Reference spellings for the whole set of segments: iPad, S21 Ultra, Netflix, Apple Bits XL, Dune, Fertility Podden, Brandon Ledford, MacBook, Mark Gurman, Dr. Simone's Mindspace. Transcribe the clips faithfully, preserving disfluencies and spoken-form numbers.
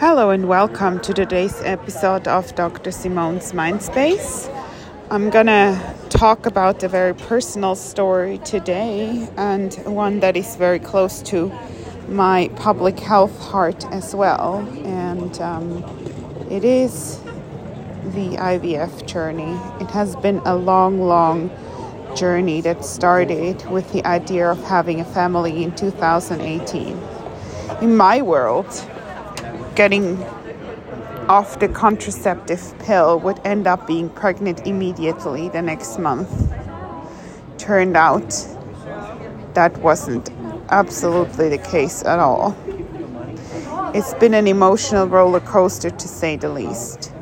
Hello and welcome to today's episode of Doctor Simone's Mindspace. I'm gonna talk about a very personal story today and one that is very close to my public health heart as well. And um, it is the I V F journey. It has been a long, long journey that started with the idea of having a family in two thousand eighteen. In my world, getting off the contraceptive pill would end up being pregnant immediately the next month. Turned out that wasn't absolutely the case at all. It's been an emotional roller coaster, to say the least.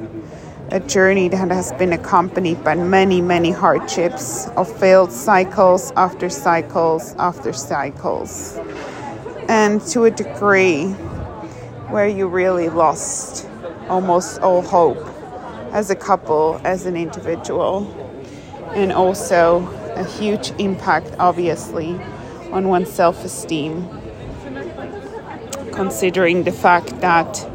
A journey that has been accompanied by many, many hardships of failed cycles after cycles after cycles. And to a degree, where you really lost almost all hope as a couple, as an individual, and also a huge impact, obviously, on one's self-esteem, considering the fact that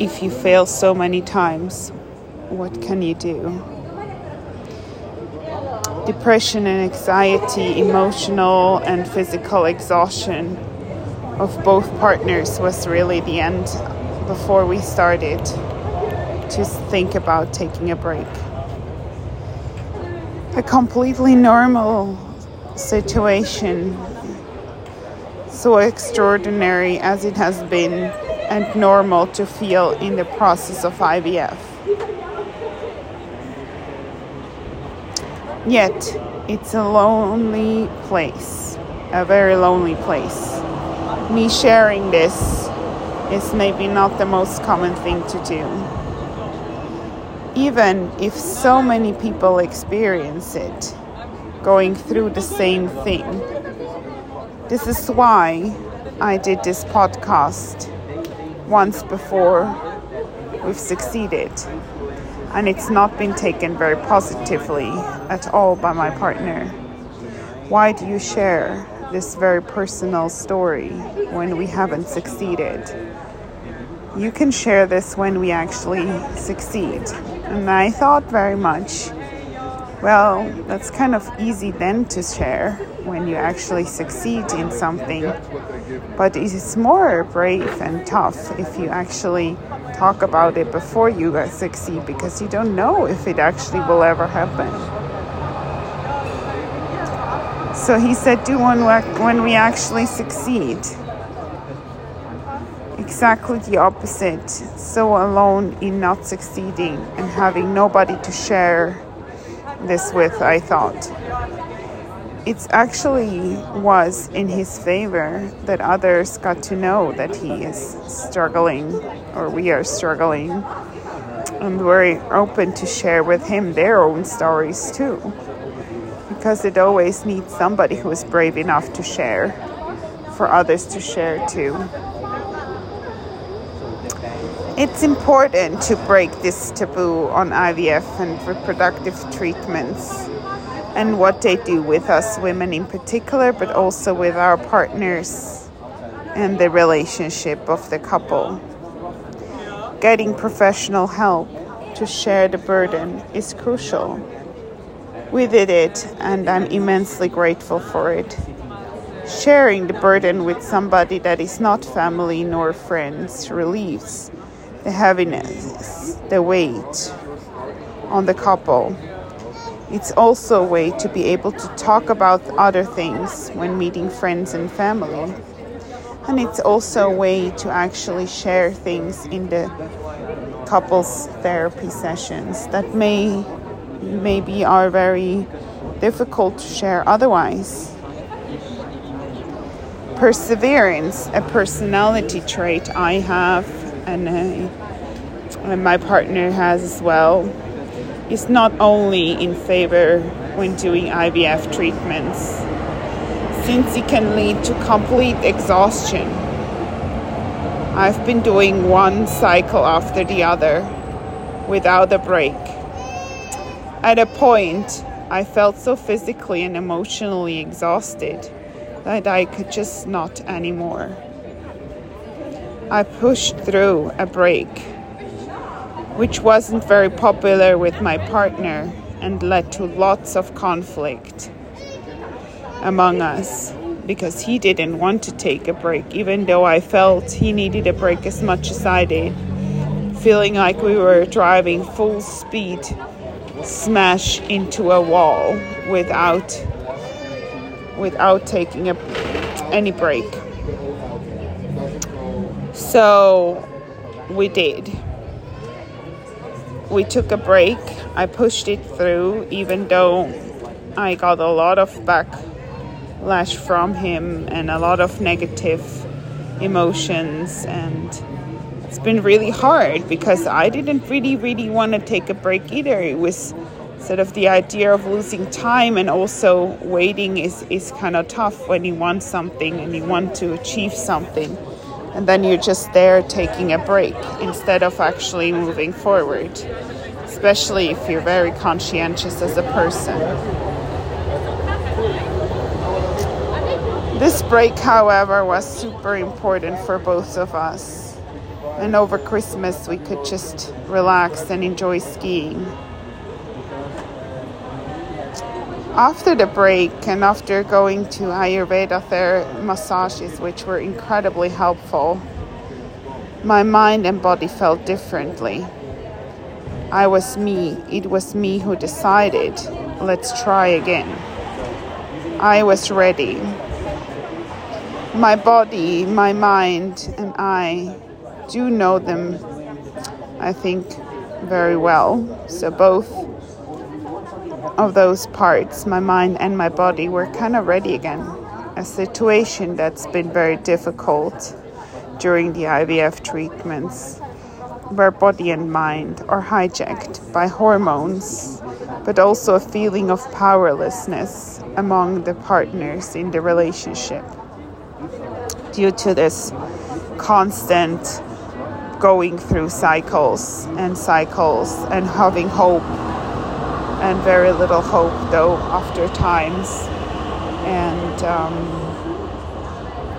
if you fail so many times, what can you do? Depression and anxiety, emotional and physical exhaustion of both partners was really the end before we started to think about taking a break. A completely normal situation, so extraordinary as it has been and normal to feel in the process of I V F. Yet, it's a lonely place, a very lonely place. Me sharing this is maybe not the most common thing to do. Even if so many people experience it, going through the same thing. This is why I did this podcast once before. We've succeeded. And it's not been taken very positively at all by my partner. Why do you share this very personal story when we haven't succeeded? You can share this when we actually succeed. And I thought very much, well, that's kind of easy then to share when you actually succeed in something. But it is more brave and tough if you actually talk about it before you succeed, because you don't know if it actually will ever happen. So he said, do one when we actually succeed. Exactly the opposite. So alone in not succeeding and having nobody to share this with, I thought. It actually was in his favor that others got to know that he is struggling, or we are struggling. And we're open to share with him their own stories too. Because it always needs somebody who is brave enough to share, for others to share too. It's important to break this taboo on I V F and reproductive treatments and what they do with us women in particular, but also with our partners and the relationship of the couple. Getting professional help to share the burden is crucial. We did it, and I'm immensely grateful for it. Sharing the burden with somebody that is not family nor friends relieves the heaviness, the weight on the couple. It's also a way to be able to talk about other things when meeting friends and family. And it's also a way to actually share things in the couple's therapy sessions that may maybe are very difficult to share otherwise. Perseverance, a personality trait I have and, uh, and my partner has as well, is not only in favor when doing I V F treatments, since it can lead to complete exhaustion. I've been doing one cycle after the other without a break. At a point, I felt so physically and emotionally exhausted that I could just not anymore. I pushed through a break, which wasn't very popular with my partner and led to lots of conflict among us, because he didn't want to take a break, even though I felt he needed a break as much as I did, feeling like we were driving full speed, smash into a wall without without taking a, any break. So we did. We took a break. I pushed it through, even though I got a lot of backlash from him and a lot of negative emotions, and it's been really hard because I didn't really, really want to take a break either. It was sort of the idea of losing time, and also waiting is, is kind of tough when you want something and you want to achieve something. And then you're just there taking a break instead of actually moving forward, especially if you're very conscientious as a person. This break, however, was super important for both of us. And over Christmas, we could just relax and enjoy skiing. After the break and after going to Ayurveda ther- massages, which were incredibly helpful, my mind and body felt differently. I was me. It was me who decided, let's try again. I was ready. My body, my mind, and I do know them, I think, very well. So both of those parts, my mind and my body, were kind of ready again. A situation that's been very difficult during the I V F treatments, where body and mind are hijacked by hormones, but also a feeling of powerlessness among the partners in the relationship due to this constant going through cycles and cycles and having hope and very little hope though after times, and um,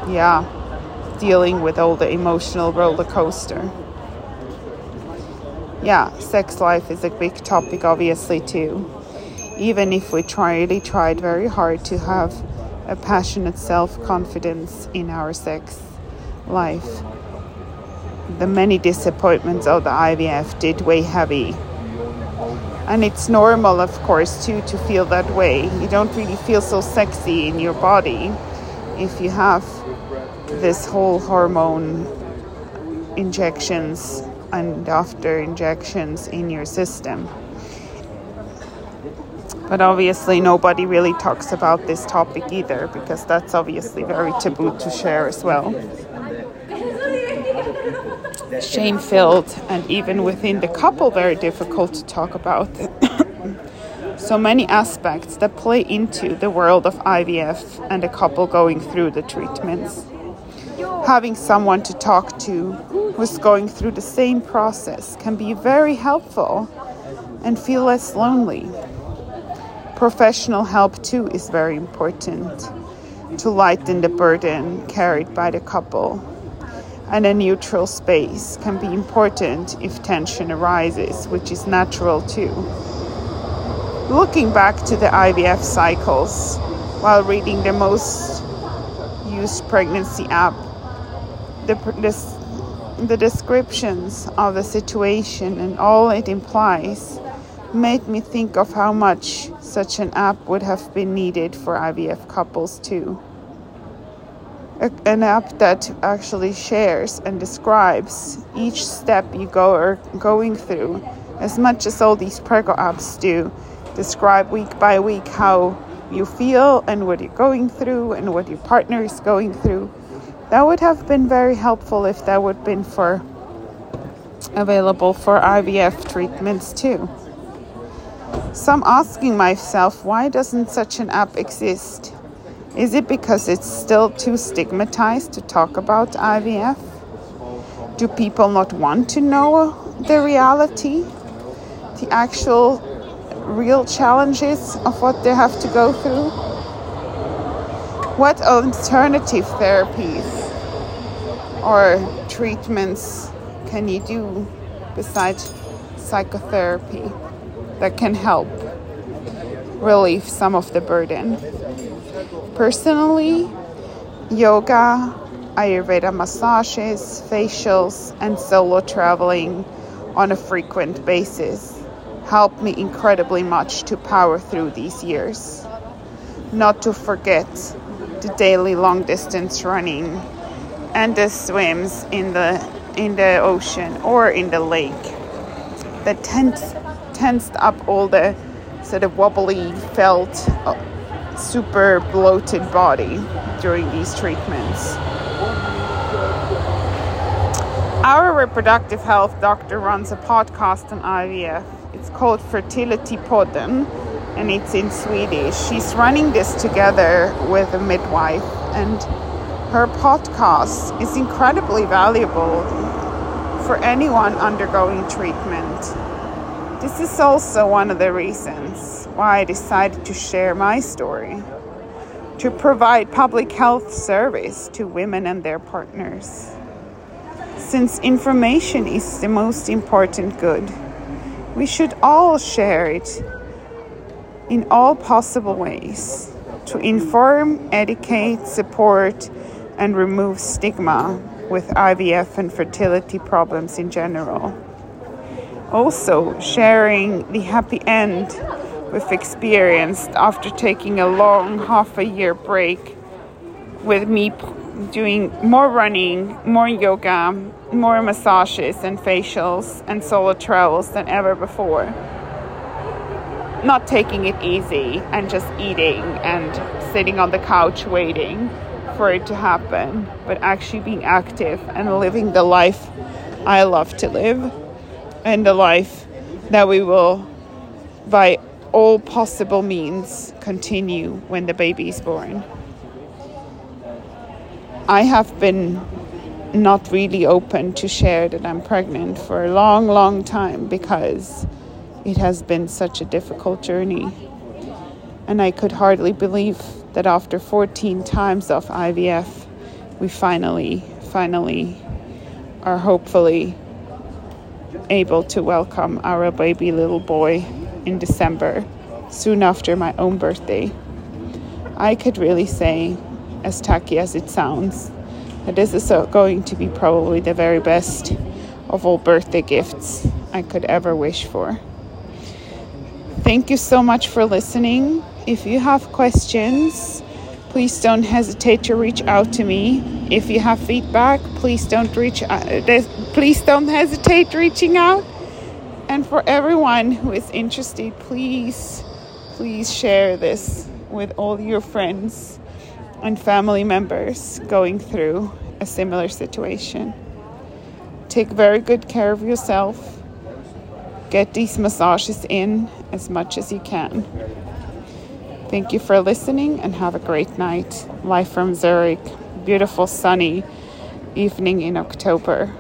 yeah dealing with all the emotional roller coaster. Yeah, sex life is a big topic obviously too, even if we try, really tried very hard to have a passionate self-confidence in our sex life. The many disappointments of the I V F did weigh heavy. And it's normal, of course, too, to feel that way. You don't really feel so sexy in your body if you have this whole hormone injections and after injections in your system. But obviously nobody really talks about this topic either, because that's obviously very taboo to share as well. Shame-filled, and even within the couple very difficult to talk about. So many aspects that play into the world of I V F and a couple going through the treatments. Having someone to talk to who's going through the same process can be very helpful and feel less lonely. Professional help too is very important to lighten the burden carried by the couple. And a neutral space can be important if tension arises, which is natural too. Looking back to the I V F cycles while reading the most used pregnancy app, the, the, the descriptions of the situation and all it implies made me think of how much such an app would have been needed for I V F couples too. An app that actually shares and describes each step you go or going through, as much as all these prego apps do, describe week by week how you feel and what you're going through and what your partner is going through. That would have been very helpful if that would have been for available for I V F treatments too. So I'm asking myself, why doesn't such an app exist? Is it because it's still too stigmatized to talk about I V F? Do people not want to know the reality, the actual real challenges of what they have to go through? What alternative therapies or treatments can you do besides psychotherapy that can help relieve some of the burden? Personally, yoga, Ayurveda massages, facials, and solo traveling on a frequent basis helped me incredibly much to power through these years. Not to forget the daily long distance running and the swims in the in the ocean or in the lake that tensed, tensed up all the sort of wobbly, felt, super bloated body during these treatments. Our reproductive health doctor runs a podcast on I V F. It's called Fertility Podden, and it's in Swedish. She's running this together with a midwife, and her podcast is incredibly valuable for anyone undergoing treatment. This is also one of the reasons why I decided to share my story, to provide public health service to women and their partners. Since information is the most important good, we should all share it in all possible ways to inform, educate, support, and remove stigma with I V F and fertility problems in general. Also, sharing the happy end we've experienced after taking a long half a year break with me doing more running, more yoga, more massages and facials and solo travels than ever before. Not taking it easy and just eating and sitting on the couch waiting for it to happen, but actually being active and living the life I love to live and the life that we will, by all possible means, continue when the baby is born. I have been not really open to share that I'm pregnant for a long, long time because it has been such a difficult journey. And I could hardly believe that after fourteen times of I V F, we finally, finally are hopefully able to welcome our baby little boy in December, soon after my own birthday. I could really say, as tacky as it sounds, that this is going to be probably the very best of all birthday gifts I could ever wish for. Thank you so much for listening. If you have questions, please don't hesitate to reach out to me. If you have feedback, please don't reach. Uh, please don't hesitate reaching out. And for everyone who is interested, please, please share this with all your friends and family members going through a similar situation. Take very good care of yourself. Get these massages in as much as you can. Thank you for listening and have a great night. Live from Zurich, beautiful sunny evening in October.